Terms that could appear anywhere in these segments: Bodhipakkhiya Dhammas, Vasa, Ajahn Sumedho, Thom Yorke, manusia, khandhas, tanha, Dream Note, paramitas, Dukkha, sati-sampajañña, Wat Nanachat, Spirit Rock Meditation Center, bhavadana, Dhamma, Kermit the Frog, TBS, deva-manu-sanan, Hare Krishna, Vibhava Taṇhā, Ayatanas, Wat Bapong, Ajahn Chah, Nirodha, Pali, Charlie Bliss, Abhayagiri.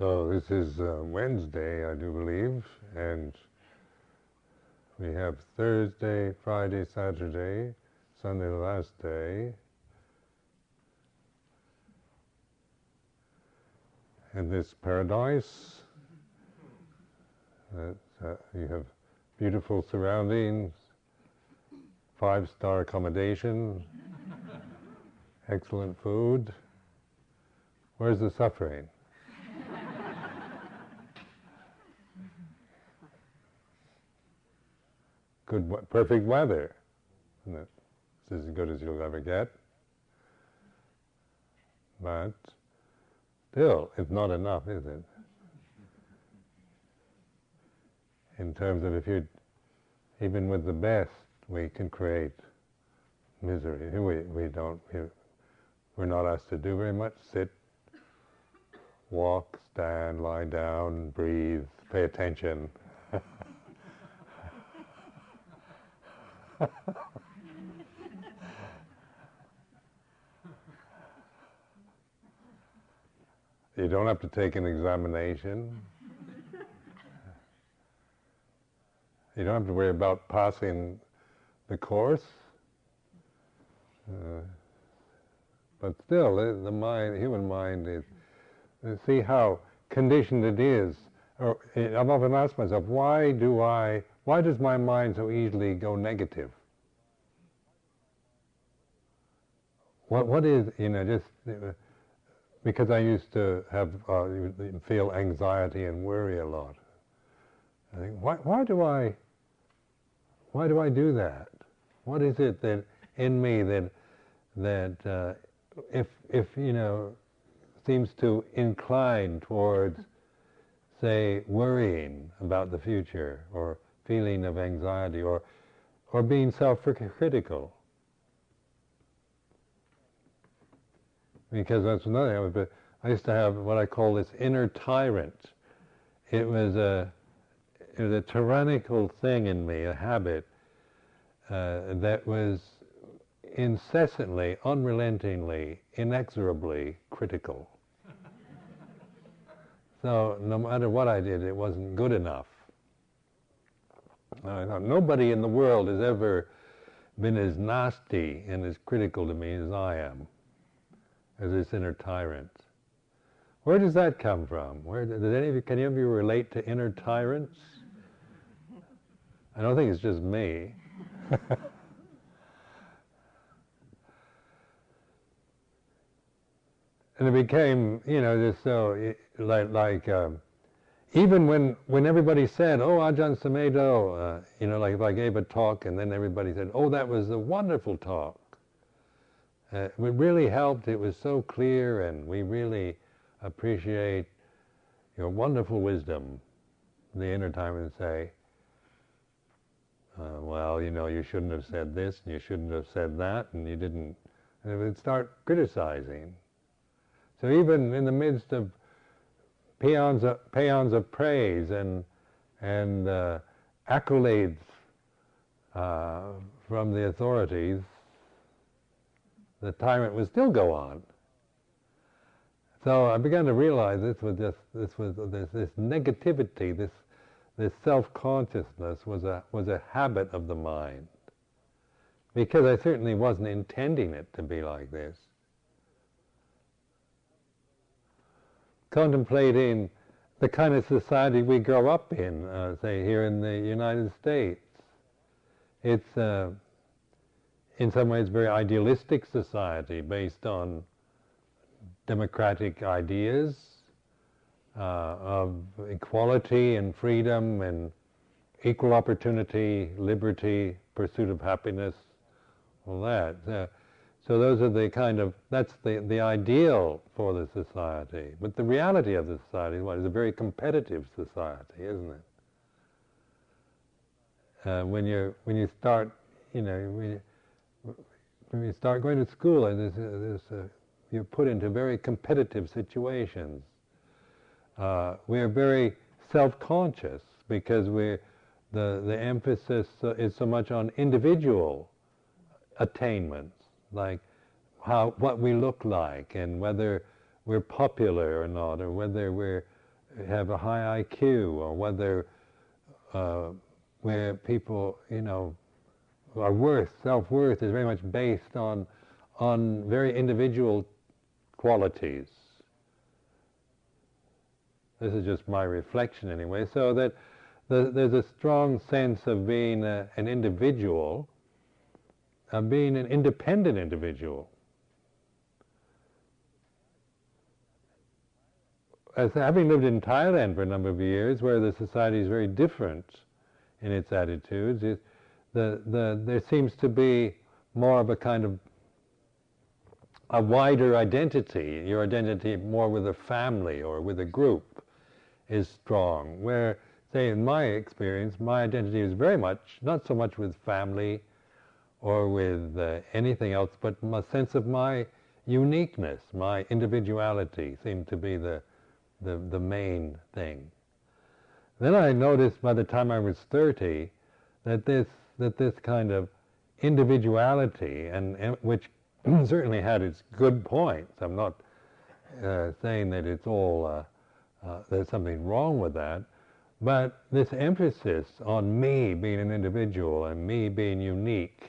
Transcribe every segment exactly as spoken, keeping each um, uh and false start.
So this is uh, Wednesday, I do believe, and we have Thursday, Friday, Saturday, Sunday the last day, and this paradise, that uh, you have beautiful surroundings, five-star accommodation, excellent food. Where's the suffering? Good, perfect weather. This is as good as you'll ever get. But still, it's not enough, is it? In terms of if you, even with the best, we can create misery. We, we don't, we, we're not asked to do very much. Sit, walk, stand, lie down, breathe, pay attention. You don't have to take an examination. You don't have to worry about passing the course. Uh, but still, the, the mind, human mind is, see how conditioned it is. Or, I've often asked myself, why do I, why does my mind so easily go negative? What, what is, you know, just, uh, because I used to have uh, feel anxiety and worry a lot. I think, why, why do I, why do I do that? What is it that in me that that uh, if if you know seems to incline towards, say, worrying about the future or feeling of anxiety or or being self-critical? Because that's another thing. But I used to have what I call this inner tyrant. It was a It was a tyrannical thing in me, a habit uh, that was incessantly, unrelentingly, inexorably critical. So no matter what I did, it wasn't good enough. I thought, nobody in the world has ever been as nasty and as critical to me as I am, as this inner tyrant. Where does that come from? Where does any of you, can any of you relate to inner tyrants? I don't think it's just me. And it became, you know, just so, like, like um, even when, when everybody said, oh, Ajahn Sumedho, uh, you know, like if I gave a talk and then everybody said, oh, that was a wonderful talk. Uh, it really helped, it was so clear, and we really appreciate your wonderful wisdom. The inner time and say, uh, well, you know, you shouldn't have said this, and you shouldn't have said that, and you didn't. And it would start criticizing. So even in the midst of paeans of, paeans of praise and, and uh, accolades uh, from the authorities, the tyrant would still go on. So I began to realize this was just this was this, this negativity, this this self-consciousness was a was a habit of the mind, because I certainly wasn't intending it to be like this. Contemplating the kind of society we grow up in, uh, say here in the United States, it's uh, in some ways a very idealistic society based on democratic ideas uh, of equality and freedom and equal opportunity, liberty, pursuit of happiness, all that. Uh, so those are the kind of, that's the, the ideal for the society. But the reality of the society is what? It's a very competitive society, isn't it? Uh, when you when you start, you know, when you, when you start going to school, and there's, there's a, you're put into very competitive situations. Uh, we're very self-conscious because we, the, the emphasis uh, is so much on individual attainments, like how, what we look like and whether we're popular or not, or whether we're have a high I Q, or whether uh, where people, you know, our worth, self-worth is very much based on on very individual qualities. This is just my reflection anyway, so that the, there's a strong sense of being a, an individual, of being an independent individual. As having lived in Thailand for a number of years, where the society is very different in its attitudes, it, the, the, there seems to be more of a kind of a wider identity. Your identity more with a family or with a group is strong. Where, say, in my experience, my identity is very much, not so much with family or with uh, anything else, but a sense of my uniqueness, my individuality seemed to be the The, the main thing. Then I noticed by the time I was thirty that this that this kind of individuality, and, and which certainly had its good points. I'm not uh, saying that it's all uh, uh, there's something wrong with that, but this emphasis on me being an individual and me being unique,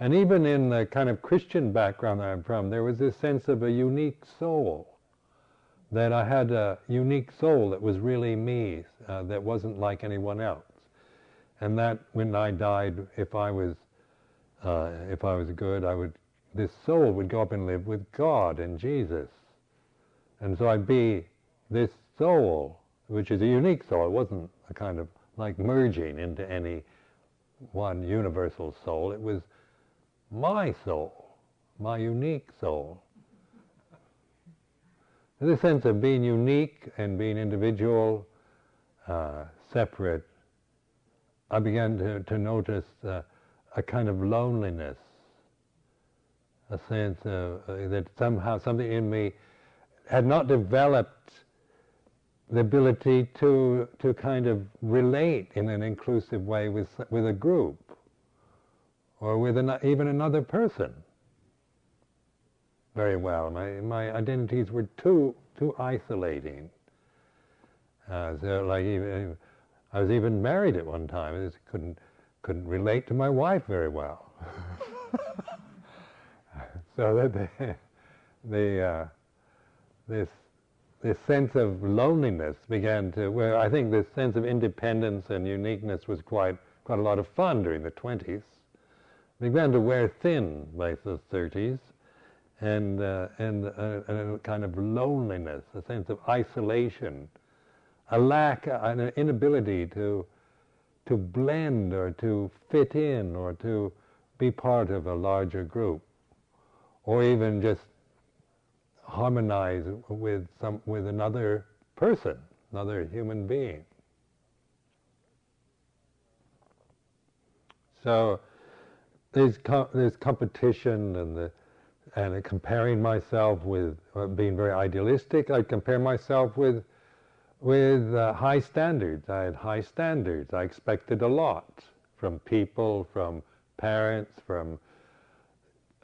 and even in the kind of Christian background that I'm from, there was this sense of a unique soul. That I had a unique soul that was really me, uh, that wasn't like anyone else, and that when I died, if I was, uh, if I was good, I would. This soul would go up and live with God and Jesus, and so I'd be this soul, which is a unique soul. It wasn't a kind of like merging into any one universal soul. It was my soul, my unique soul. The sense of being unique and being individual, uh, separate, I began to, to notice uh, a kind of loneliness, a sense of, uh, that somehow something in me had not developed the ability to to kind of relate in an inclusive way with with a group or with an, even another person. Very well. My my identities were too too isolating. Uh, so like even I was even married at one time. I just couldn't couldn't relate to my wife very well. So that the the uh, this this sense of loneliness began to. Well, I think this sense of independence and uniqueness was quite quite a lot of fun during the twenties. Began to wear thin by the thirties. And, uh, and, uh, and a kind of loneliness, a sense of isolation, a lack, an inability to to blend or to fit in or to be part of a larger group, or even just harmonize with some with another person, another human being. So there's co- there's competition and the. And comparing myself with uh, being very idealistic, I compare myself with with uh, high standards. I had high standards. I expected a lot from people, from parents, from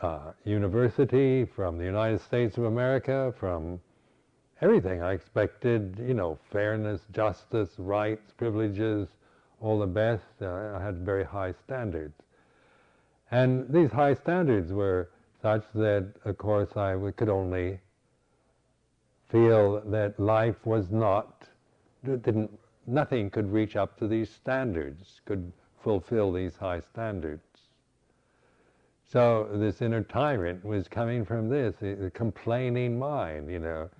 uh, university, from the United States of America, from everything. I expected, you know, fairness, justice, rights, privileges, all the best. Uh, I had very high standards, and these high standards were such that, of course, I could only feel that life was not, didn't, nothing could reach up to these standards, could fulfill these high standards. So this inner tyrant was coming from this, the complaining mind, you know.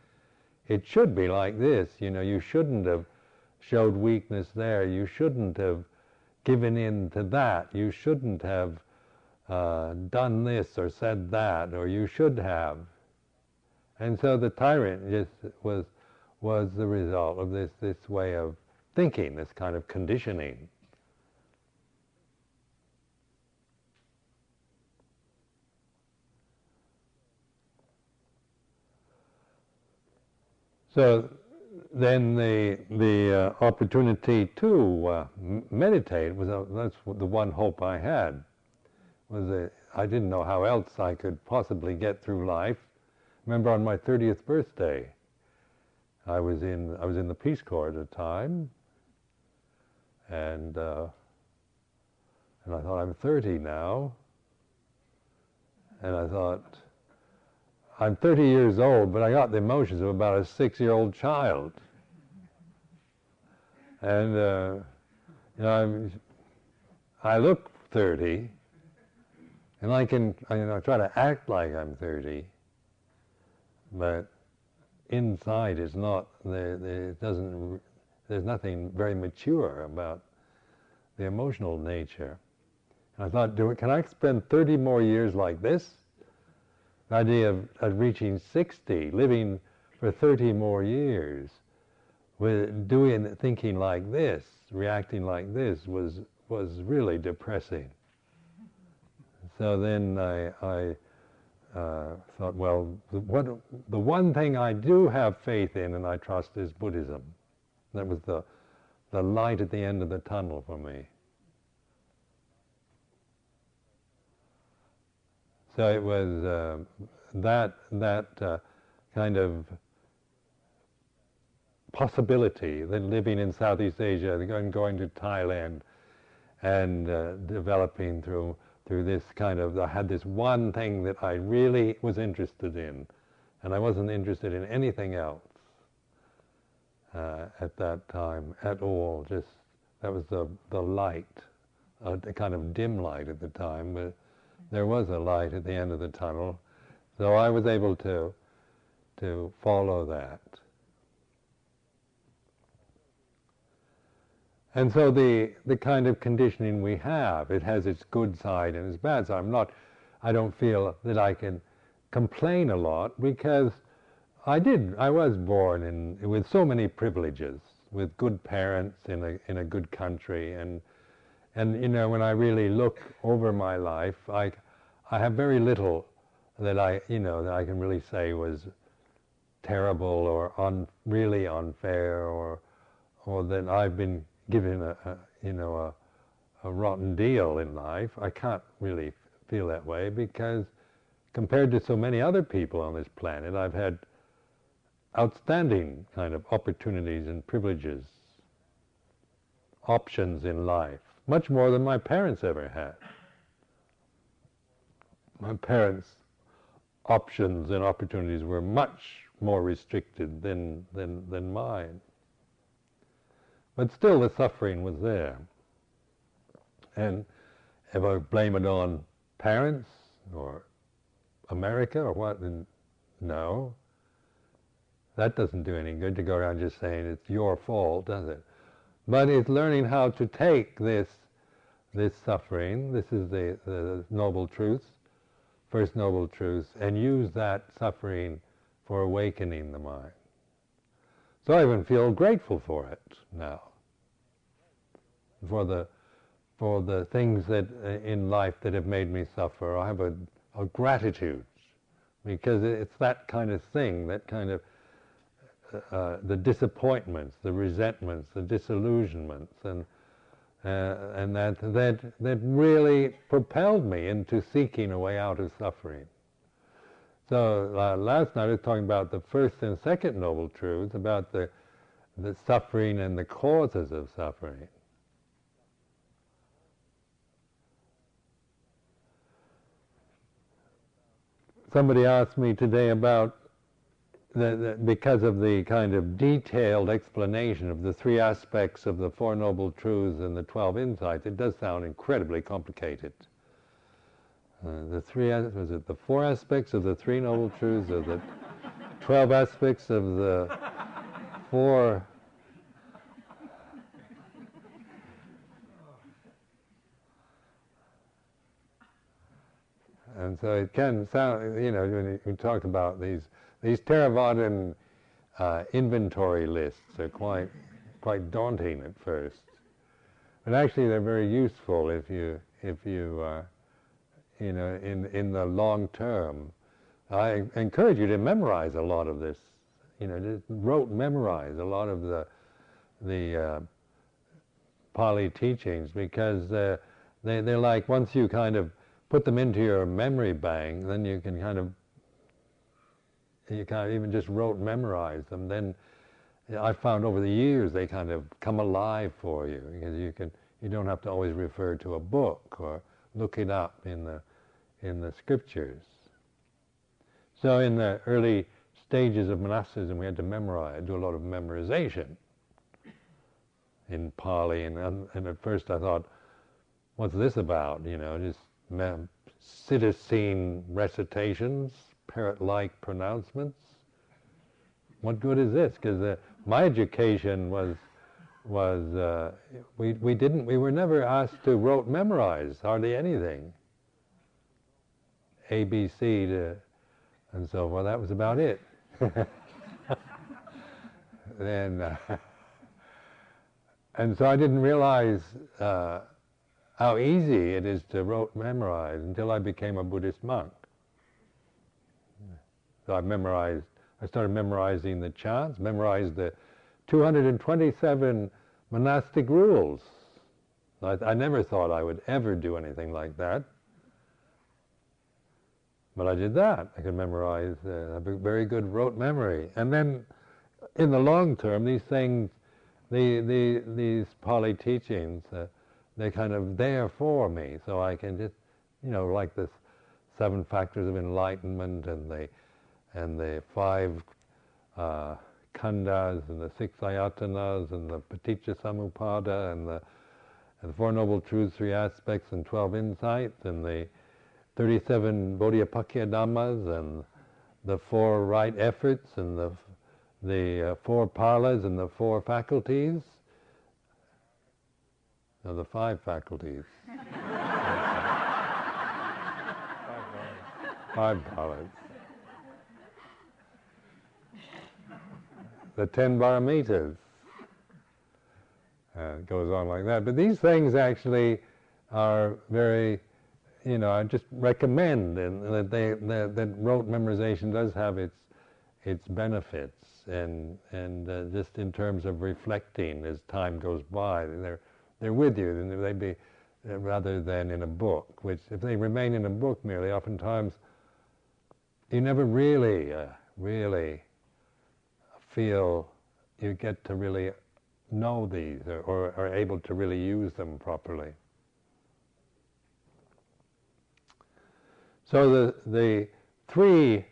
It should be like this, you know, you shouldn't have showed weakness there, you shouldn't have given in to that, you shouldn't have Uh, done this or said that, or you should have. And so the tyrant just was was the result of this this way of thinking, this kind of conditioning. So then the the uh, opportunity to uh, meditate was uh, that's the one hope I had. Was a, I didn't know how else I could possibly get through life. Remember on my thirtieth birthday, I was in I was in the Peace Corps at the time, and uh, and I thought, I'm thirty now, and I thought, I'm thirty years old, but I got the emotions of about a six-year-old child, and uh, you know, I'm, I look thirty, and I can I, you know, try to act like I'm thirty, but inside it's not there, there it doesn't there's nothing very mature about the emotional nature. And I thought, do it, can I spend thirty more years like this? The idea of, of reaching sixty, living for thirty more years, with doing thinking like this, reacting like this, was was really depressing. So then I, I Uh, thought, well, the, what, the one thing I do have faith in and I trust is Buddhism. That was the, the light at the end of the tunnel for me. So it was uh, that, that uh, kind of possibility that living in Southeast Asia and going to Thailand and uh, developing through through this kind of, I had this one thing that I really was interested in, and I wasn't interested in anything else uh, at that time at all. Just that was the the light, uh, a kind of dim light at the time, but there was a light at the end of the tunnel, so I was able to to follow that. And so the, the kind of conditioning we have, it has its good side and its bad side. I'm not, I don't feel that I can complain a lot because I did, I was born in, with so many privileges, with good parents in a, in a good country, and, and you know, when I really look over my life, I, I have very little that I, you know, that I can really say was terrible or un, really unfair or, or that I've been given a, a you know a, a rotten deal in life. I can't really f- feel that way because compared to so many other people on this planet, I've had outstanding kind of opportunities and privileges, options in life, much more than my parents ever had. My parents' options and opportunities were much more restricted than than, than mine. But still the suffering was there. And if I blame it on parents or America or what, then no. That doesn't do any good to go around just saying it's your fault, does it? But it's learning how to take this this suffering, this is the, the noble truth, first noble truth, and use that suffering for awakening the mind. So I even feel grateful for it now, for the for the things that uh, in life that have made me suffer. I have a, a gratitude because it's that kind of thing, that kind of uh, the disappointments, the resentments, the disillusionments, and uh, and that that that really propelled me into seeking a way out of suffering. So uh, last night I was talking about the first and second noble truths, about the, the suffering and the causes of suffering. Somebody asked me today about, the, the, because of the kind of detailed explanation of the three aspects of the Four Noble Truths and the Twelve Insights, it does sound incredibly complicated. Uh, the three, was it the four aspects of the three noble truths, or the twelve aspects of the four? And so it can sound, you know, when we talked about these, these Theravadan uh, inventory lists are quite, quite daunting at first, but actually they're very useful if you, if you. Uh, You know, in, in the long term, I encourage you to memorize a lot of this. You know, just rote memorize a lot of the the uh, Pali teachings because uh, they they're like, once you kind of put them into your memory bank, then you can kind of you kind of even just rote memorize them. Then I found over the years they kind of come alive for you, because you can you don't have to always refer to a book or look it up in the in the scriptures. So in the early stages of monasticism, we had to memorize, do a lot of memorization in Pali, and, and at first I thought, what's this about? You know, just mem- Citizen recitations, parrot-like pronouncements. What good is this? Because my education was was uh, we we didn't we were never asked to rote memorize hardly anything. A B C to and so well that was about it. Then uh, and so I didn't realize. Uh, how easy it is to rote memorize until I became a Buddhist monk. So I memorized, I started memorizing the chants, memorized the two hundred twenty-seven monastic rules. I, I never thought I would ever do anything like that. But I did that. I could memorize uh, a very good rote memory. And then in the long term, these things, the, the, these Pali teachings, uh, they're kind of there for me, so I can just, you know, like the seven factors of enlightenment and the and the five uh, khandhas and the six ayatanas and the Paticca Samuppada and the and the Four Noble Truths, Three Aspects and Twelve Insights and the thirty-seven Bodhipakkhiya Dhammas and the Four Right Efforts and the the uh, Four Palas and the Four Faculties. No, the five faculties. Five palas. The ten paramitas. Uh, it goes on like that. But these things actually are very, you know, I just recommend and that they that, that rote memorization does have its its benefits, and and uh, just in terms of reflecting as time goes by, they're They're with you, and they'd be uh, rather than in a book. Which, if they remain in a book merely, oftentimes you never really, uh, really feel you get to really know these, or, or are able to really use them properly. So the the three,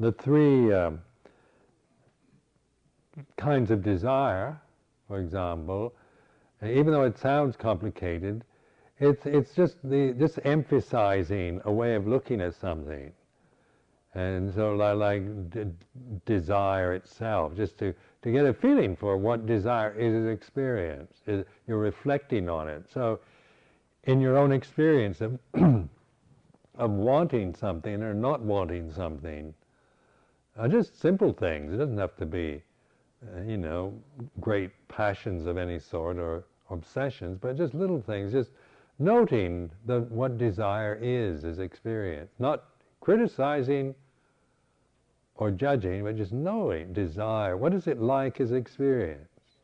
the three um, kinds of desire, for example. Even though it sounds complicated, it's it's just the just emphasizing a way of looking at something, and so like, like d- desire itself, just to, to get a feeling for what desire is an experience. Is, you're reflecting on it. So, in your own experience of of wanting something or not wanting something, are just simple things. It doesn't have to be, uh, you know, great passions of any sort or obsessions, but just little things, just noting the, what desire is as experience, not criticizing or judging, but just knowing desire. What is it like as experience?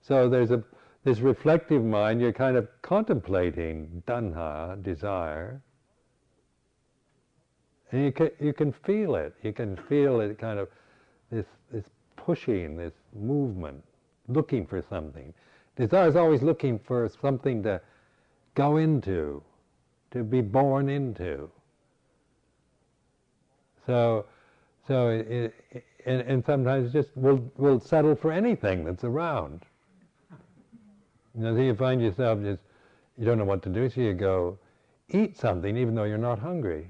So there's a this reflective mind, you're kind of contemplating tanha, desire, and you can, you can feel it. You can feel it kind of this this pushing, this movement, looking for something. Desire is always looking for something to go into, to be born into. So, so it, it, and, and sometimes just we'll we'll settle for anything that's around. You know, so you find yourself just you don't know what to do, so you go eat something even though you're not hungry.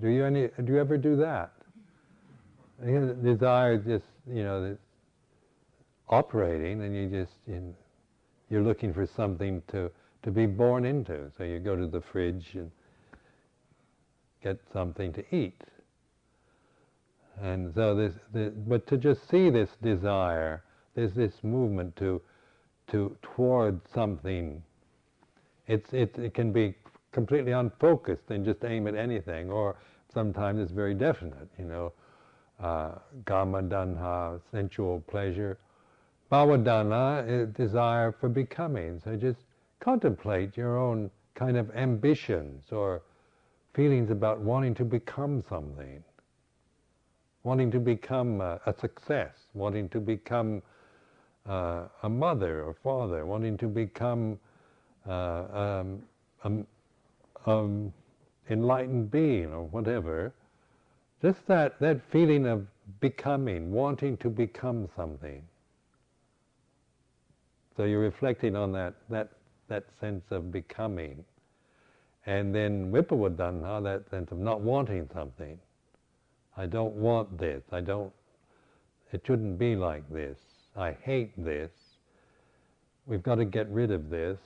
Do you any? Do you ever do that? Desire just, you know, operating, and you just, you know, you're looking for something to, to be born into. So you go to the fridge and get something to eat. And so this, this but to just see this desire, there's this movement to, to toward something. It's it, it can be completely unfocused and just aim at anything, or sometimes it's very definite, you know. Uh, kamadhana, sensual pleasure, bhavadana, uh, desire for becoming. So just contemplate your own kind of ambitions or feelings about wanting to become something. wanting to become a, a success, wanting to become uh, a mother or father, wanting to become uh, um, um, um, enlightened being or whatever. Just that, that feeling of becoming, wanting to become something. So you're reflecting on that, that, that sense of becoming. And then Vibhava Taṇhā, that sense of not wanting something. I don't want this, I don't, it shouldn't be like this, I hate this, we've got to get rid of this.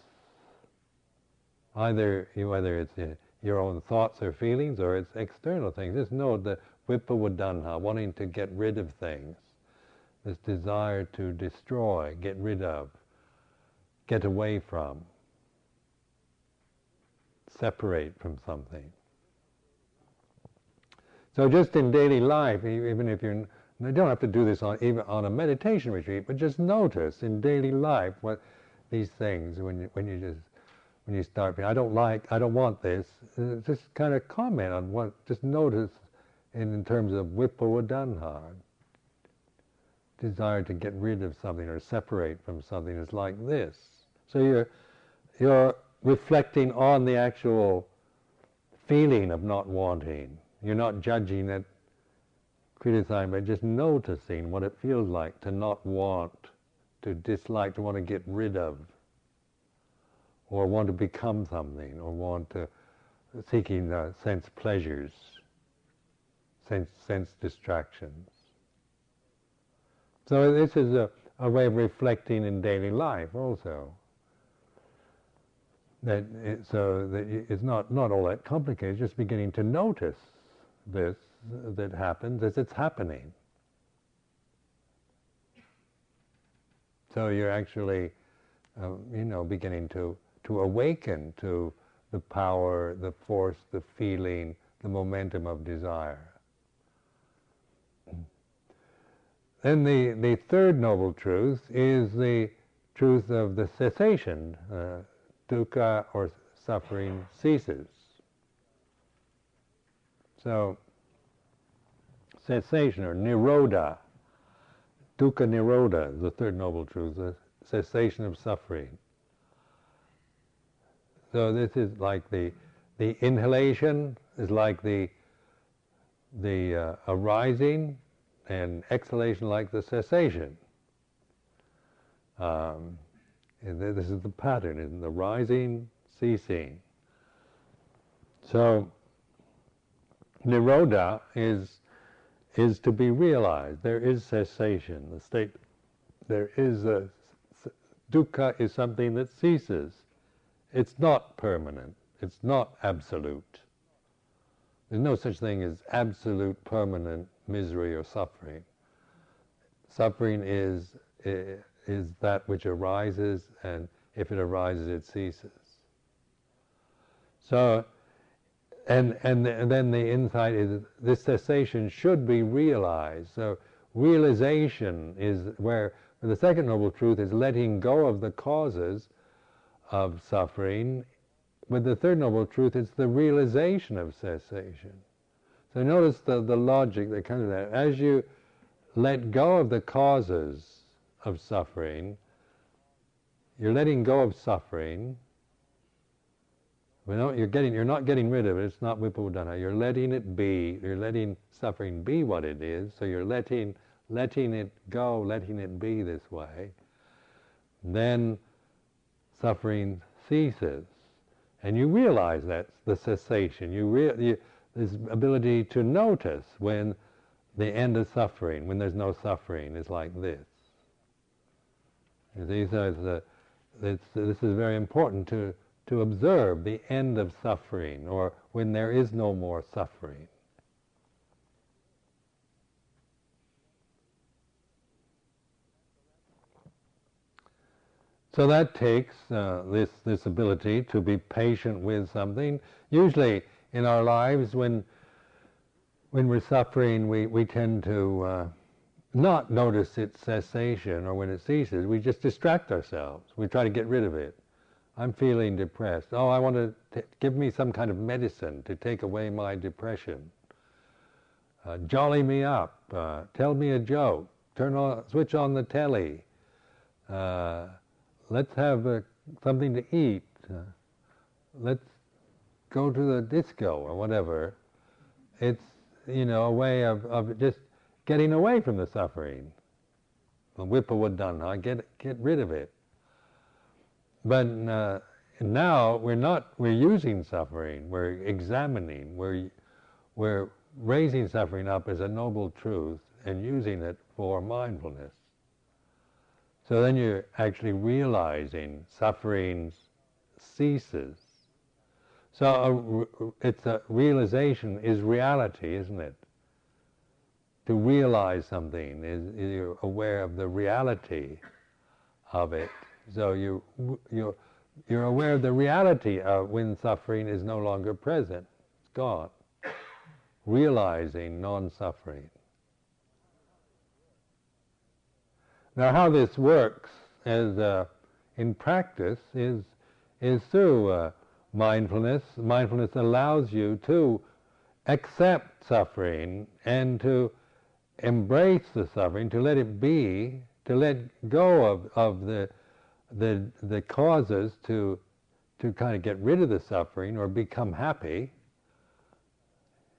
Either, whether it's your own thoughts or feelings or it's external things, just know the Vibhava Taṇhā, wanting to get rid of things, this desire to destroy, get rid of, get away from, separate from something. So just in daily life, even if you're, you don't have to do this on even on a meditation retreat, but just notice in daily life what these things when you, when you just when you start. I don't like, I don't want this. Uh, just kind of comment on what. Just notice in, in terms of Vibhava Taṇhā, desire to get rid of something or separate from something is like this. So you're you're reflecting on the actual feeling of not wanting. You're not judging it, criticizing, but just noticing what it feels like to not want, to dislike, to want to get rid of, or want to become something, or want to, seeking uh, sense pleasures, sense, sense distractions. So this is a, a way of reflecting in daily life also. That it, so that it's not, not all that complicated, just beginning to notice this that happens as it's happening. So you're actually, um, you know, beginning to, to awaken to the power, the force, the feeling, the momentum of desire. Then the, the third noble truth is the truth of the cessation. Uh, dukkha or suffering ceases. So, cessation or nirodha, dukkha nirodha, the third noble truth, the cessation of suffering. So this is like the the inhalation is like the the uh, arising, and exhalation like the cessation. Um, and th- this is the pattern, isn't it? The rising, ceasing. So, nirodha is is to be realized. There is cessation. The state, there is a dukkha is something that ceases. It's not permanent. It's not absolute. There's no such thing as absolute permanent misery or suffering. Suffering is is that which arises, and if it arises, it ceases. So. And, and and then the insight is this cessation should be realized. So realization is where the second noble truth is letting go of the causes of suffering. With the third noble truth, it's the realization of cessation. So notice the, the logic that comes with that. As you let go of the causes of suffering, you're letting go of suffering. You know, you're getting, you're not getting rid of it. It's not Vibhava Taṇhā. You're letting it be. You're letting suffering be what it is. So you're letting, letting it go, letting it be this way. Then suffering ceases, and you realize that's the cessation. You, rea- you this ability to notice when the end of suffering, when there's no suffering, is like this. You see, so it's a, it's, this is very important to. to observe the end of suffering, or when there is no more suffering. So that takes uh, this, this ability to be patient with something. Usually in our lives, when when we're suffering, we, we tend to uh, not notice its cessation, or when it ceases, we just distract ourselves. We try to get rid of it. I'm feeling depressed. Oh, I want to t- give me some kind of medicine to take away my depression. uh, jolly me up, uh, tell me a joke, turn on, switch on the telly, uh, let's have uh, something to eat, uh, let's go to the disco or whatever. It's, you know, a way of, of just getting away from the suffering. The Vibhava Taṇhā, get get rid of it. But uh, now we're not, we're using suffering, we're examining, we're, we're raising suffering up as a noble truth and using it for mindfulness. So then you're actually realizing suffering ceases. So a, it's a realization is reality, isn't it? To realize something is, is you're aware of the reality of it. So you you're you're aware of the reality of when suffering is no longer present. It's gone. Realizing non-suffering. Now, how this works as uh, in practice is is through uh, mindfulness. Mindfulness allows you to accept suffering and to embrace the suffering, to let it be, to let go of, of the, the the causes to to kind of get rid of the suffering or become happy.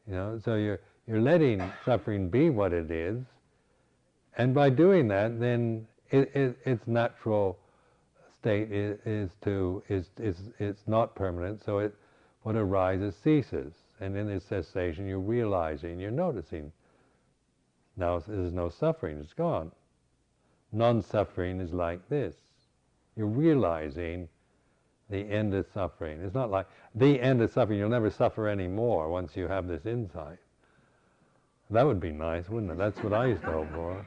You know, so you're you're letting suffering be what it is, and by doing that, then it, it, its natural state is, is to is is it's not permanent. So it what arises ceases, and in this cessation, you're realizing, you're noticing. Now there's no suffering, it's gone. Non-suffering is like this. You're realizing the end of suffering. It's not like the end of suffering, you'll never suffer anymore once you have this insight. That would be nice, wouldn't it? That's what I used to hope for.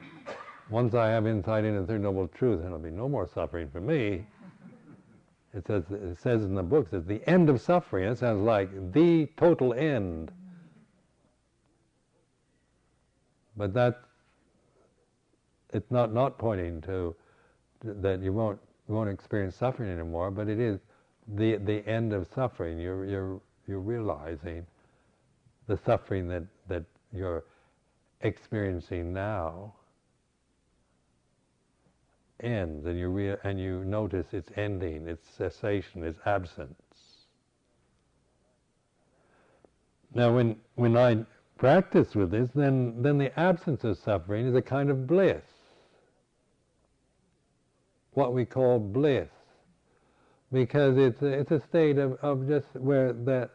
Once I have insight into the Third Noble Truth, there'll be no more suffering for me. It says, it says in the book, it's the end of suffering. It sounds like the total end. But that, it's not, not pointing to that you won't you won't experience suffering anymore, but it is the the end of suffering. You're you're you're realizing the suffering that, that you're experiencing now ends, and you rea- and you notice its ending, its cessation, its absence. Now, when when I practice with this, then, then the absence of suffering is a kind of bliss. What we call bliss, because it's a, it's a state of, of just where that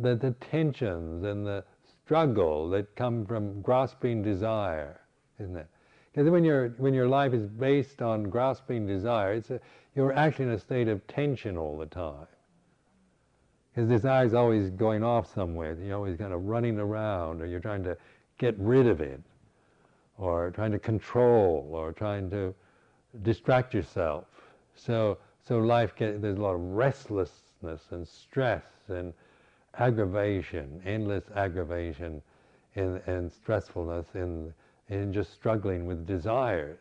the, the tensions and the struggle that come from grasping desire, isn't it? Because when your when your life is based on grasping desire, it's a, you're actually in a state of tension all the time. Because desire is always going off somewhere. You're always kind of running around, or you're trying to get rid of it, or trying to control, or trying to distract yourself. So, so life gets, there's a lot of restlessness and stress and aggravation, endless aggravation, and, and stressfulness in in just struggling with desires.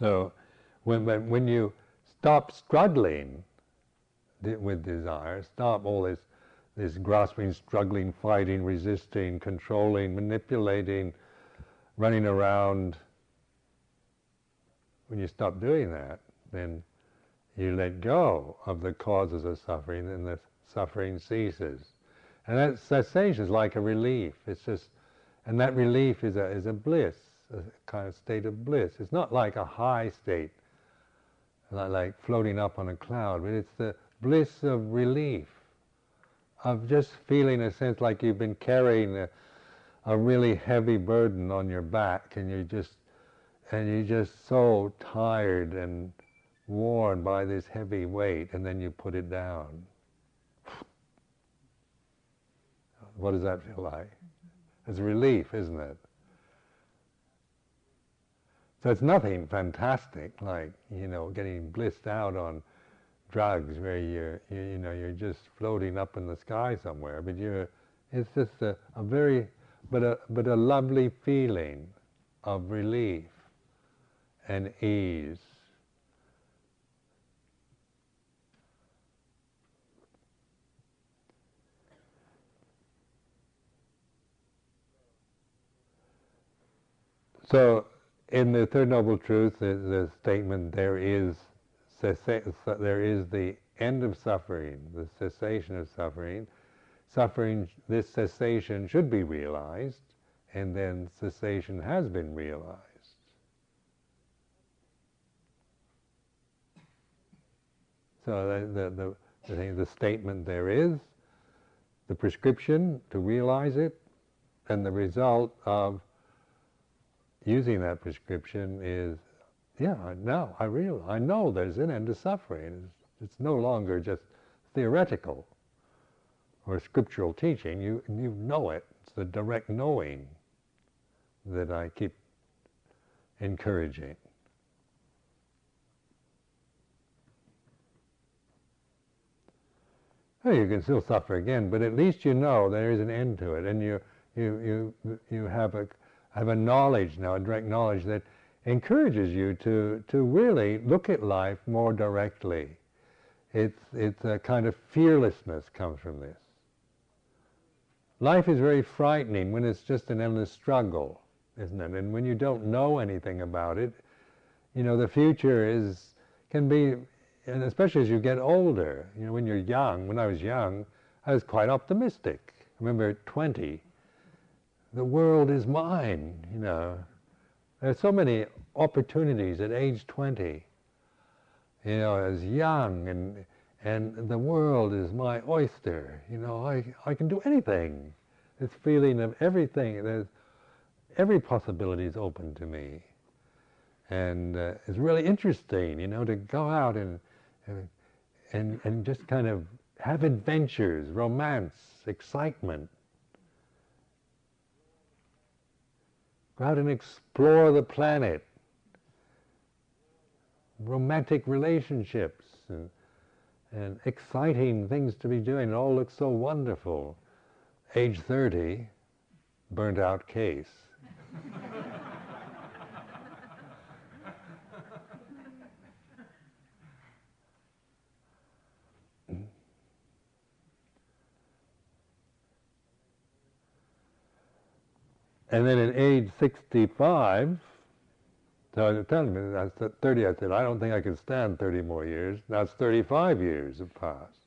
So, when when, when you stop struggling with desire, stop all this this grasping, struggling, fighting, resisting, controlling, manipulating, running around. When you stop doing that, then you let go of the causes of suffering, and the suffering ceases. And that cessation is like a relief. It's just, and that relief is a is a bliss, a kind of state of bliss. It's not like a high state, not like floating up on a cloud, but it's the bliss of relief, of just feeling a sense like you've been carrying a, a really heavy burden on your back, and you're just, and you're just so tired and worn by this heavy weight, and then you put it down. What does that feel like? It's relief, isn't it? So it's nothing fantastic, like, you know, getting blissed out on drugs where you're, you, you know, you're just floating up in the sky somewhere. But you're, it's just a, a very, but a, but a lovely feeling of relief and ease. So in the Third Noble Truth, the, the statement, there is there is the end of suffering, the cessation of suffering. Suffering, this cessation should be realized, and then cessation has been realized. So the, the, the, the, the statement, there is, the prescription to realize it, and the result of using that prescription is, yeah, now I realize, I know there's an end to suffering. It's, it's no longer just theoretical or scriptural teaching. You, you know it. It's the direct knowing that I keep encouraging. Well, you can still suffer again, but at least you know there is an end to it, and you you you you have a have a knowledge now, a direct knowledge that encourages you to to really look at life more directly. It's it's a kind of fearlessness comes from this. Life is very frightening when it's just an endless struggle, isn't it? And when you don't know anything about it, you know the future is can be. And especially as you get older, you know, when you're young, when I was young, I was quite optimistic. I remember at twenty, the world is mine, you know. There are so many opportunities at age twenty. You know, I was young, and and the world is my oyster. You know, I, I can do anything. This feeling of everything, there's, every possibility is open to me. And uh, it's really interesting, you know, to go out and And, and just kind of have adventures, romance, excitement. Go out and explore the planet. Romantic relationships and, and exciting things to be doing. It all looks so wonderful. Age thirty, burnt out case. And then at age sixty-five, so I was telling me, I was thirty, I said, I don't think I could stand thirty more years. Now it's thirty-five years have passed.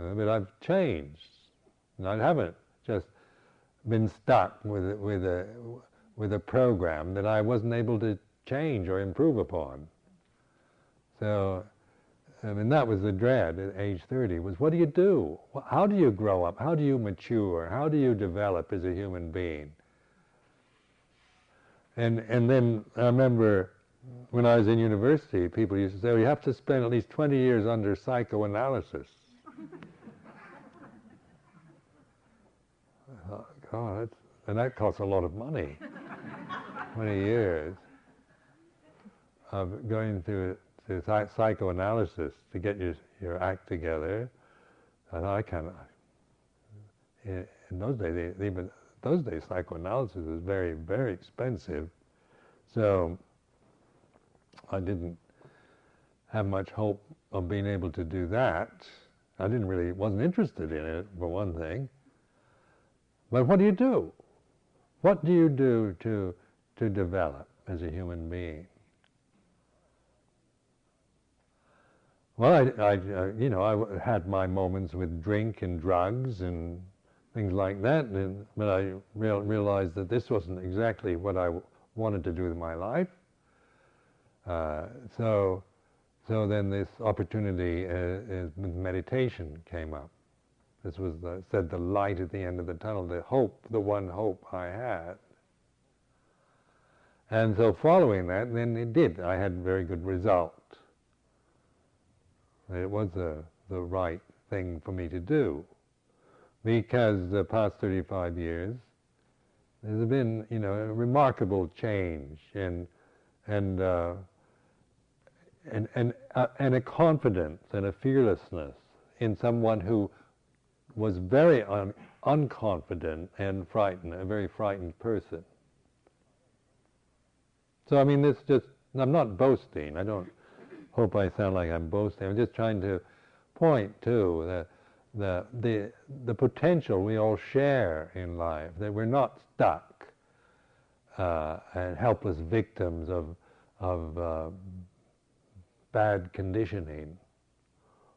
Uh, but I've changed. And I haven't just been stuck with, with, a, with a program that I wasn't able to change or improve upon. So, I mean, that was the dread at age thirty, was what do you do? How do you grow up? How do you mature? How do you develop as a human being? And and then I remember when I was in university, people used to say, well, you have to spend at least twenty years under psychoanalysis. I thought, God, that's, and that costs a lot of money, twenty years of going through it. To psychoanalysis to get your your act together, and I kind of in, in those days even those days psychoanalysis was very very expensive, so I didn't have much hope of being able to do that. I didn't really wasn't interested in it for one thing. But what do you do? What do you do to to develop as a human being? Well, I, I uh, you know, I had my moments with drink and drugs and things like that, and, but I real, realized that this wasn't exactly what I w- wanted to do with my life. Uh, so, so then this opportunity uh, with meditation came up. This was the, said the light at the end of the tunnel, the hope, the one hope I had. And so, following that, then it did. I had very good results. It was the, the right thing for me to do, because the past thirty-five years there's been, you know, a remarkable change and and uh, and and, uh, and a confidence and a fearlessness in someone who was very un- unconfident and frightened, a very frightened person. So I mean, this just I'm not boasting. I don't. Hope I sound like I'm boasting. I'm just trying to point to the, the the the potential we all share in life, that we're not stuck uh, and helpless victims of, of uh, bad conditioning,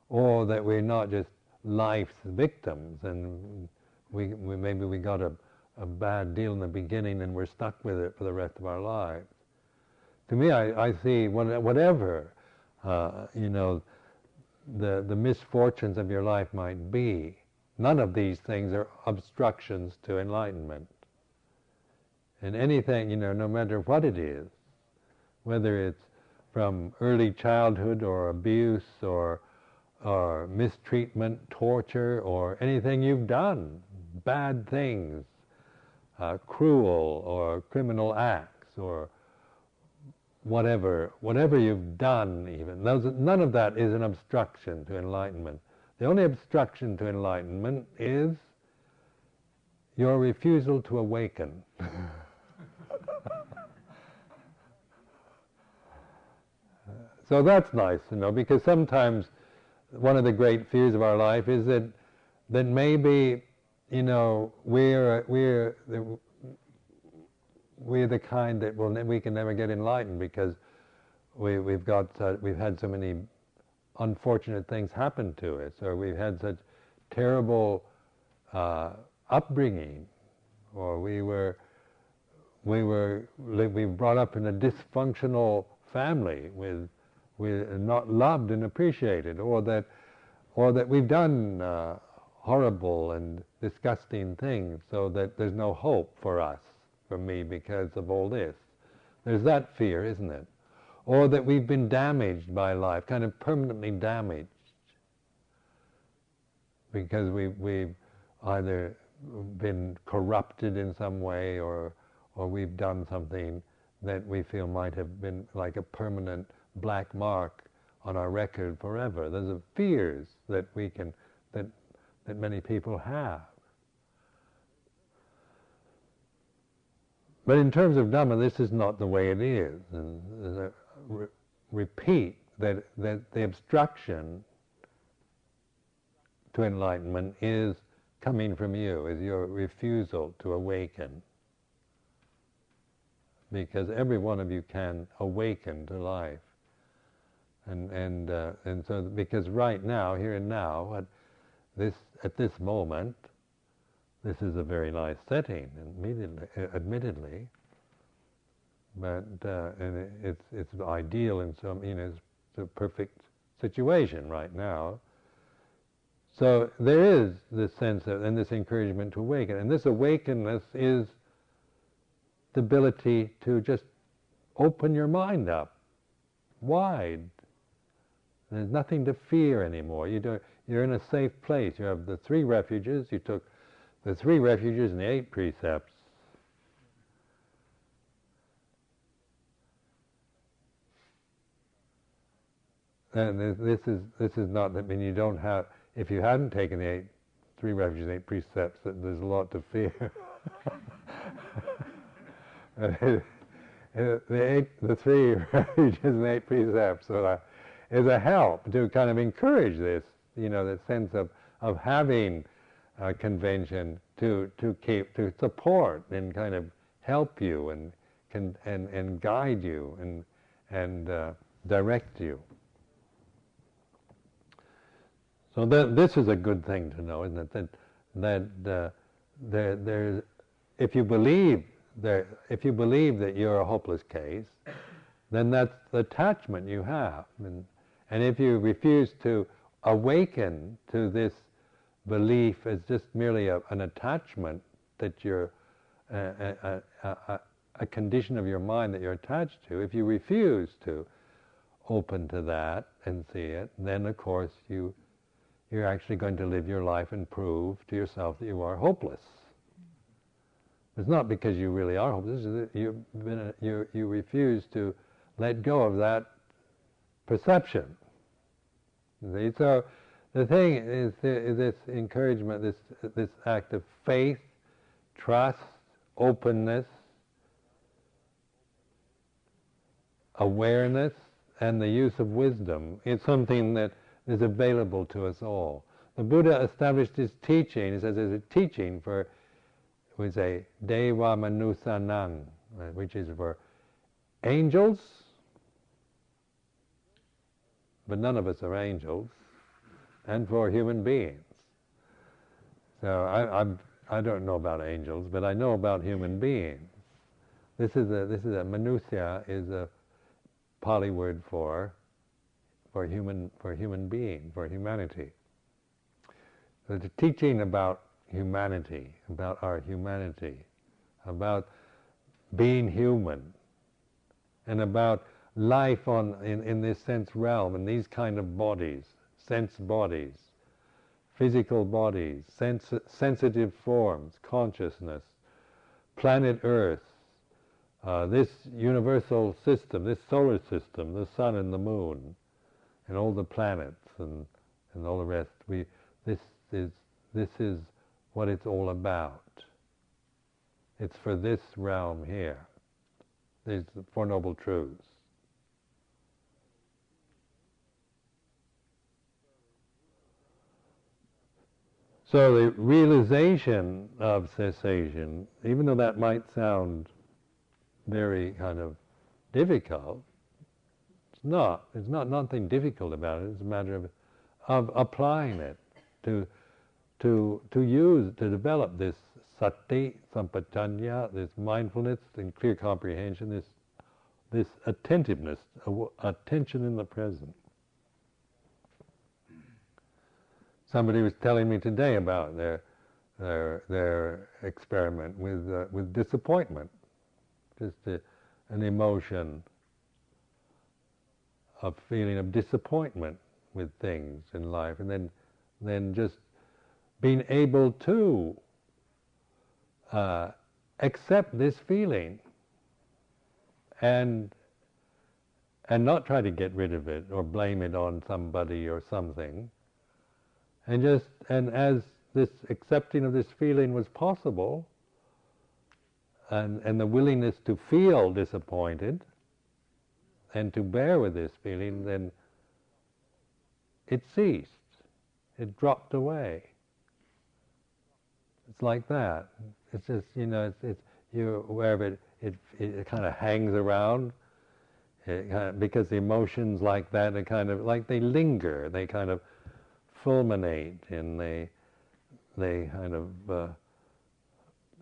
or that we're not just life's victims, and we, we maybe we got a, a bad deal in the beginning and we're stuck with it for the rest of our lives. To me, I, I see whatever uh, you know the the misfortunes of your life might be, none of these things are obstructions to enlightenment. And anything, you know, no matter what it is, whether it's from early childhood or abuse or or mistreatment, torture, or anything you've done, bad things, uh, cruel or criminal acts or whatever, whatever you've done even, those, none of that is an obstruction to enlightenment. The only obstruction to enlightenment is your refusal to awaken. So that's nice to know, because sometimes one of the great fears of our life is that that maybe, you know, we're we're the, we're the kind that will ne- we can never get enlightened because we we've got uh, we've had so many unfortunate things happen to us, or we've had such terrible uh, upbringing, or we were we were we were brought up in a dysfunctional family with we're not loved and appreciated, or that or that we've done uh, horrible and disgusting things, so that there's no hope for us, for me, because of all this. There's that fear, isn't it? Or that we've been damaged by life, kind of permanently damaged, because we, we've either been corrupted in some way, or or we've done something that we feel might have been like a permanent black mark on our record forever. Those are fears that we can, that that many people have. But in terms of Dhamma, this is not the way it is. And I re- repeat that that the obstruction to enlightenment is coming from you, is your refusal to awaken. Because every one of you can awaken to life. And and uh, and so, because right now, here and now, at this at this moment, this is a very nice setting, admittedly. admittedly but uh, and it, it's it's ideal in some, you know, it's the perfect situation right now. So there is this sense of, and this encouragement to awaken, and this awakenness is the ability to just open your mind up wide. There's nothing to fear anymore. You don't, you're in a safe place. You have the three refuges. You took the three refuges and the eight precepts. And this is this is not. I mean, you don't have. If you hadn't taken the eight, three refuges, and eight precepts, there's a lot to fear. the eight, the three refuges and the eight precepts. So I, is a help to kind of encourage this, you know, the sense of, of having a convention to, to keep, to support and kind of help you and can, and, and guide you and, and uh, direct you. So that, this is a good thing to know, isn't it? That, that uh, there, there's, if you believe there, if you believe that you're a hopeless case, then that's the attachment you have. And, And if you refuse to awaken to this belief as just merely a, an attachment that you're, a, a, a, a condition of your mind that you're attached to, if you refuse to open to that and see it, then of course you, you're actually going to live your life and prove to yourself that you are hopeless. It's not because you really are hopeless, it's that you've been a, you, you refuse to let go of that perception. See? So the thing is, is this encouragement, this this act of faith, trust, openness, awareness, and the use of wisdom. It's something that is available to us all. The Buddha established his teaching. He says there's a teaching for, we say, deva-manu-sanan, which is for angels, but none of us are angels, and for human beings. So I, I'm, I don't know about angels, but I know about human beings. This is a, this is a, manusia is a Pali word for, for human, for human being, for humanity. So it's a teaching about humanity, about our humanity, about being human, and about life on in, in this sense realm, in these kind of bodies, sense bodies, physical bodies, sense, sensitive forms, consciousness, planet Earth, uh, this universal system, this solar system, the sun and the moon, and all the planets and, and all the rest. We, this is, this is what it's all about. It's for this realm here. These Four Noble Truths. So the realization of cessation, even though that might sound very kind of difficult, it's not. It's not nothing difficult about it. It's a matter of of applying it to to to use to develop this sati-sampajañña, this mindfulness and clear comprehension, this this attentiveness, attention in the present. Somebody was telling me today about their their, their experiment with uh, with disappointment, just a, an emotion of feeling of disappointment with things in life, and then then just being able to uh, accept this feeling and and not try to get rid of it or blame it on somebody or something. And just and as this accepting of this feeling was possible, and and the willingness to feel disappointed and to bear with this feeling, then it ceased. It dropped away. It's like that. It's just, you know, it's, it's you're aware of it. It it, it kind of hangs around, it kind of, because the emotions like that are kind of like they linger. They kind of fulminate and they they kind of uh,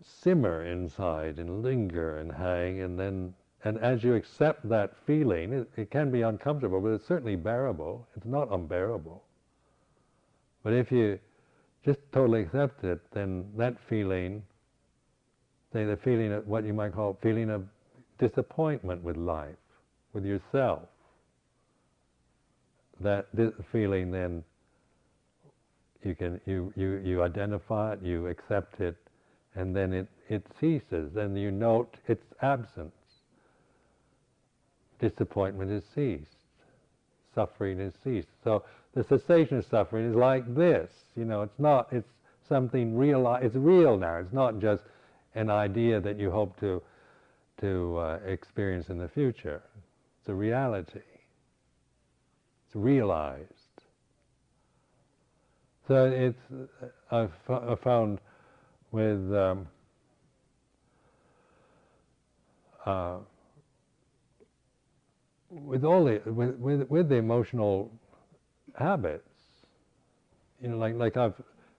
simmer inside and linger and hang, and then and as you accept that feeling, it, it can be uncomfortable, but it's certainly bearable. It's not unbearable. But if you just totally accept it, then that feeling, say the feeling of what you might call feeling of disappointment with life, with yourself, that this feeling then You can you, you, you identify it, you accept it, and then it, it ceases, and you note its absence. Disappointment is ceased, suffering is ceased. So the cessation of suffering is like this. You know, it's not it's something real. It's real now. It's not just an idea that you hope to to uh, experience in the future. It's a reality. It's realized. So it's, I've, I've found with um, uh, with all the with, with with the emotional habits, you know, like like I've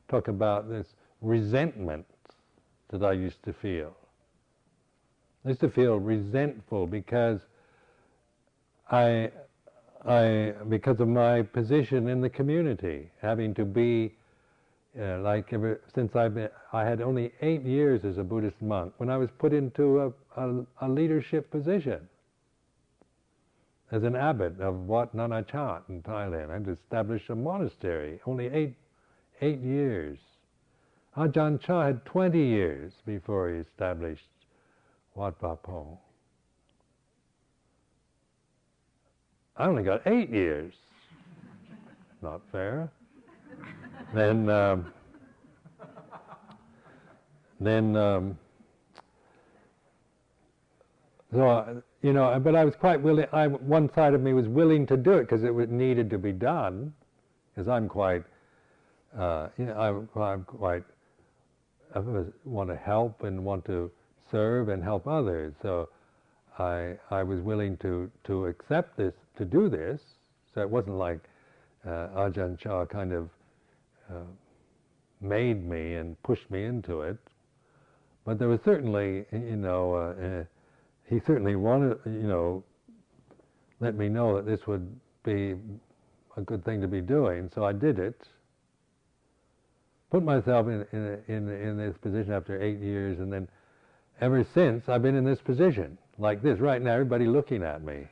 talked about this resentment that I used to feel. I used to feel resentful because I. I, because of my position in the community, having to be, uh, like ever since I've been, I had only eight years as a Buddhist monk when I was put into a, a, a leadership position as an abbot of Wat Nanachat in Thailand. I had established a monastery, only eight, eight years. Ajahn Chah had twenty years before he established Wat Bapong. I only got eight years. Not fair. Then, um, then, um, so I, you know. But I was quite willing. I, one side of me was willing to do it because it was needed to be done. Because I'm quite, uh, you know, I, I'm quite. I want to help and want to serve and help others. So I I was willing to, to accept this, to do this. So it wasn't like uh, Ajahn Chah kind of uh, made me and pushed me into it. But there was certainly, you know, uh, uh, he certainly wanted, you know, let me know that this would be a good thing to be doing. So I did it. Put myself in in in, in this position after eight years, and then ever since I've been in this position, like this right now. Everybody looking at me.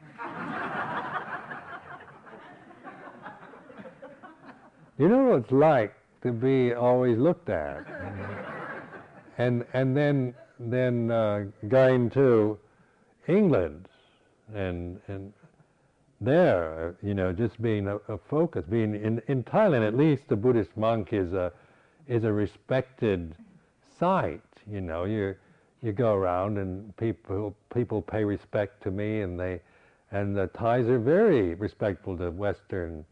You know what it's like to be always looked at, and and then then uh, going to England, and and there, you know, just being a, a focus, being in in Thailand at least, the Buddhist monk is a is a respected sight. You know, you you go around and people people pay respect to me, and they and the Thais are very respectful to Western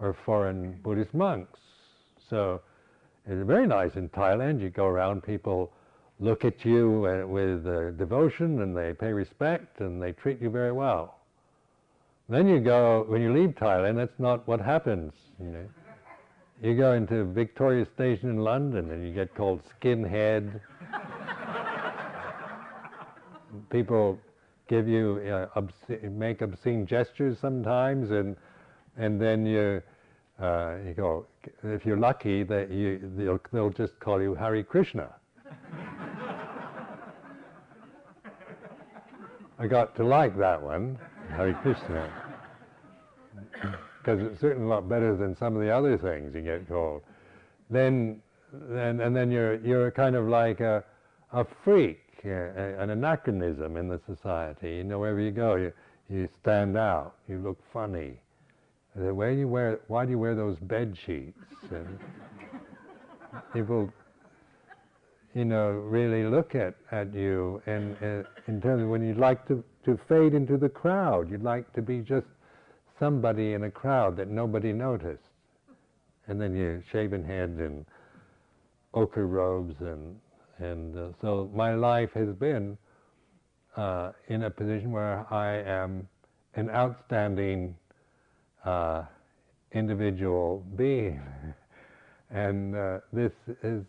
or foreign Buddhist monks. So it's very nice in Thailand. You go around, people look at you uh, with uh, devotion, and they pay respect, and they treat you very well. Then you go, when you leave Thailand, that's not what happens, you know. You go into Victoria Station in London and you get called skinhead. People give you uh, obscene, make obscene gestures sometimes, and and then you uh, you go. If you're lucky, that you they'll, they'll just call you Hare Krishna. I got to like that one, Hare Krishna. Because it's certainly a lot better than some of the other things you get called. Then, then and then you're you're kind of like a a freak, a, an anachronism in the society. You know, wherever you go, you you stand out. You look funny. They say, where do you wear? Why do you wear those bed sheets? And people, you know, really look at, at you, and uh, in terms of when you'd like to to fade into the crowd, you'd like to be just somebody in a crowd that nobody noticed. And then you shaven head and ochre robes, and and uh, so my life has been uh, in a position where I am an outstanding uh, individual being. And uh, this is,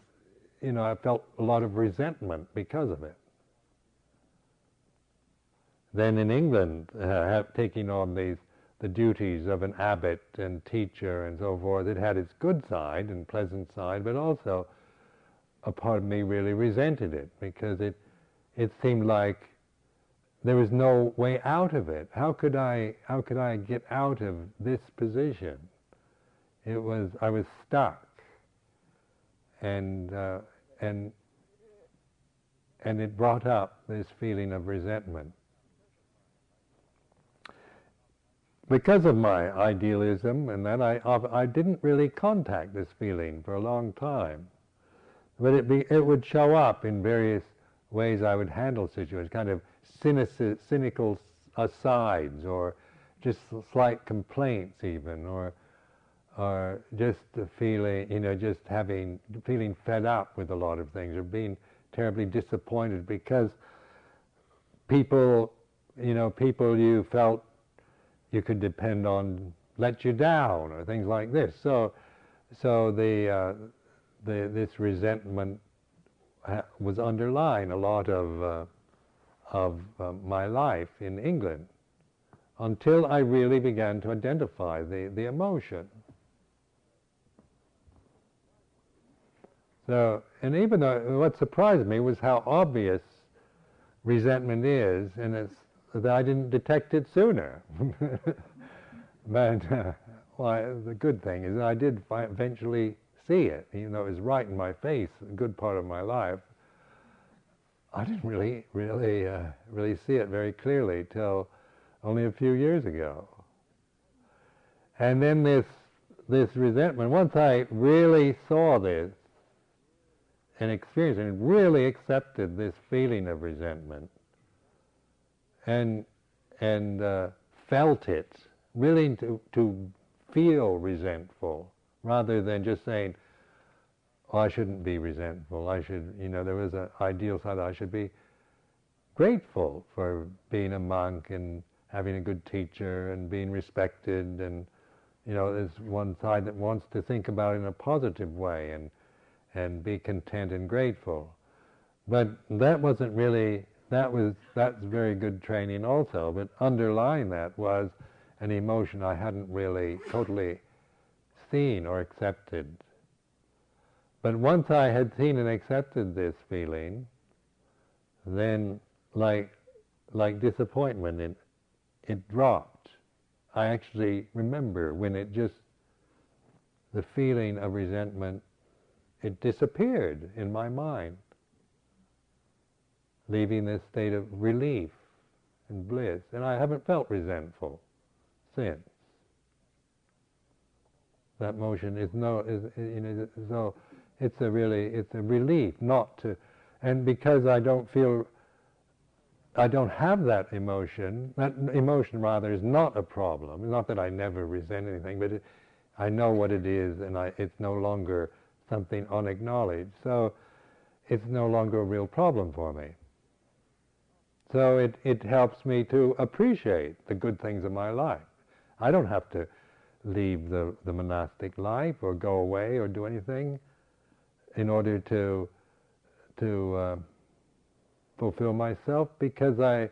you know, I felt a lot of resentment because of it. Then in England, uh, have, taking on these the duties of an abbot and teacher and so forth, it had its good side and pleasant side, but also a part of me really resented it, because it it seemed like there was no way out of it. How could I how could I get out of this position? It was I was stuck, and uh, and and it brought up this feeling of resentment. Because of my idealism and that, I I didn't really contact this feeling for a long time, but it be it would show up in various ways. I would handle situations, kind of cynic, cynical asides, or just slight complaints, even, or or just the feeling, you know, just having feeling fed up with a lot of things, or being terribly disappointed because people, you know, people you felt you could depend on let you down, or things like this. So, so the uh, the this resentment ha- was underlying a lot of uh, of uh, my life in England, until I really began to identify the, the emotion. So, and even though what surprised me was how obvious resentment is, and it's that I didn't detect it sooner. But uh, well, the good thing is I did fi- eventually see it, even though it was right in my face a good part of my life. I didn't really, really, uh, really see it very clearly till only a few years ago. And then this, this resentment. Once I really saw this and experienced it, and really accepted this feeling of resentment, and and uh, felt it, willing to, to feel resentful, rather than just saying, oh, I shouldn't be resentful, I should, you know, there was an ideal side, I should be grateful for being a monk and having a good teacher and being respected, and you know, there's one side that wants to think about it in a positive way and and be content and grateful. But that wasn't really, that was, that's very good training also, but underlying that was an emotion I hadn't really totally seen or accepted. But once I had seen and accepted this feeling, then like like disappointment, it, it dropped. I actually remember when it just, the feeling of resentment, it disappeared in my mind, leaving this state of relief and bliss. And I haven't felt resentful since. That motion is no, is, you know, so it's a really, it's a relief not to, and because I don't feel, I don't have that emotion, that emotion rather is not a problem. It's not that I never resent anything, but it, I know what it is, and I, it's no longer something unacknowledged. So it's no longer a real problem for me. So it, it helps me to appreciate the good things of my life. I don't have to leave the, the monastic life or go away or do anything in order to to uh, fulfill myself, because I,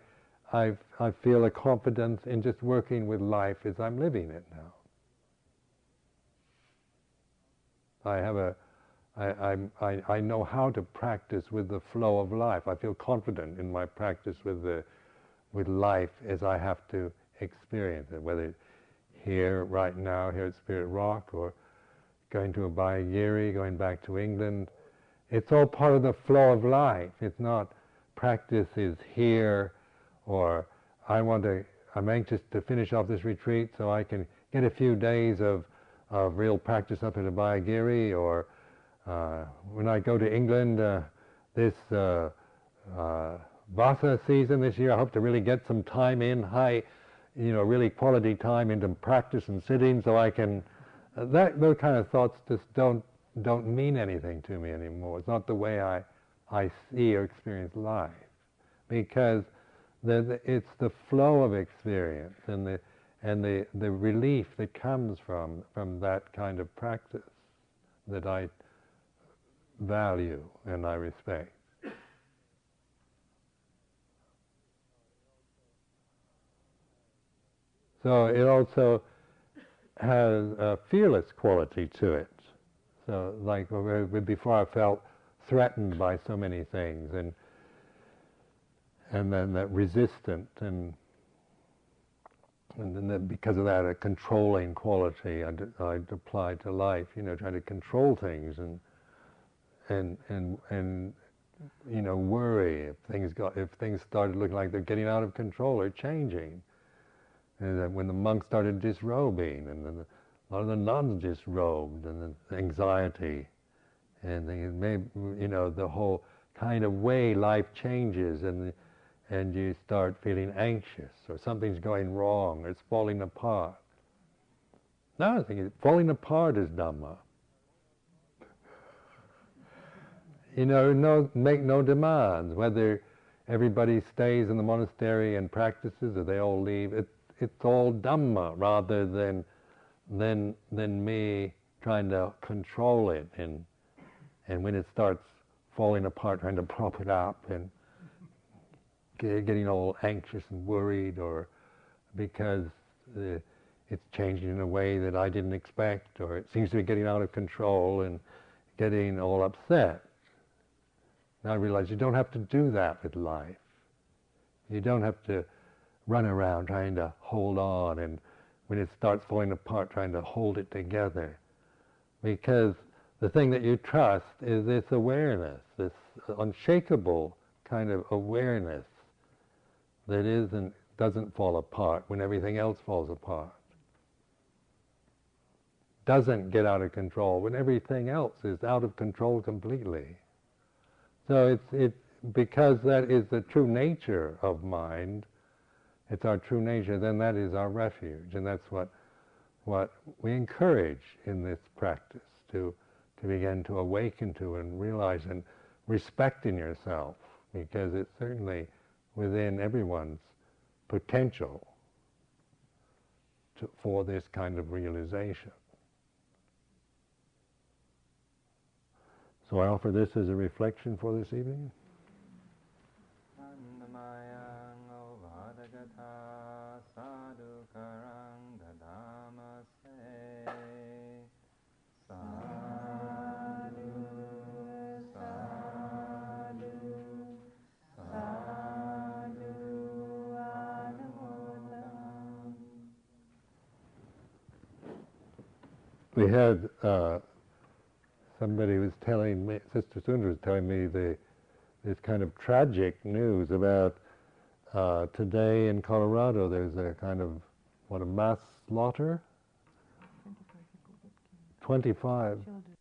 I I feel a confidence in just working with life as I'm living it now. I have a, I, I, I know how to practice with the flow of life. I feel confident in my practice with the, with life as I have to experience it, whether here, right now, here at Spirit Rock, or going to Abhayagiri, going back to England. It's all part of the flow of life. It's not practice is here, or I want to, I'm anxious to finish off this retreat so I can get a few days of, of real practice up at Abhayagiri, or Uh, when I go to England uh, this uh, uh, Vasa season this year, I hope to really get some time in, high, you know, really quality time into practice and sitting, so I can. Uh, that those kind of thoughts just don't don't mean anything to me anymore. It's not the way I I see or experience life, because the, the, it's the flow of experience and the and the, the relief that comes from from that kind of practice that I value and I respect. So it also has a fearless quality to it. So like before, I felt threatened by so many things, and and then that resistant, and and then the, because of that, a controlling quality I'd, I'd applied to life, you know, trying to control things, and And, and and you know, worry if things got if things started looking like they're getting out of control or changing. And then when the monks started disrobing, and then a lot of the nuns disrobed, and then anxiety, and then maybe, you know, the whole kind of way life changes, and and you start feeling anxious, or something's going wrong, or it's falling apart. Now I think falling apart is Dhamma. You know, no, make no demands, whether everybody stays in the monastery and practices or they all leave. It, it's all Dhamma rather than, than, than me trying to control it. And, and when it starts falling apart, trying to prop it up and getting all anxious and worried, or because uh, it's changing in a way that I didn't expect, or it seems to be getting out of control, and getting all upset. Now I realize you don't have to do that with life. You don't have to run around trying to hold on, and when it starts falling apart, trying to hold it together. Because the thing that you trust is this awareness, this unshakable kind of awareness that isn't, doesn't fall apart when everything else falls apart. Doesn't get out of control when everything else is out of control completely. So it's it because that is the true nature of mind. It's our true nature. Then that is our refuge, and that's what what we encourage in this practice, to to begin to awaken to and realize and respect in yourself, because it certainly within everyone's potential to, for this kind of realization. So I offer this as a reflection for this evening. We had uh, somebody was telling me, Sister Sundar was telling me the, this kind of tragic news about uh, today in Colorado. There's a kind of, what, a mass slaughter? twenty-five, twenty-five children.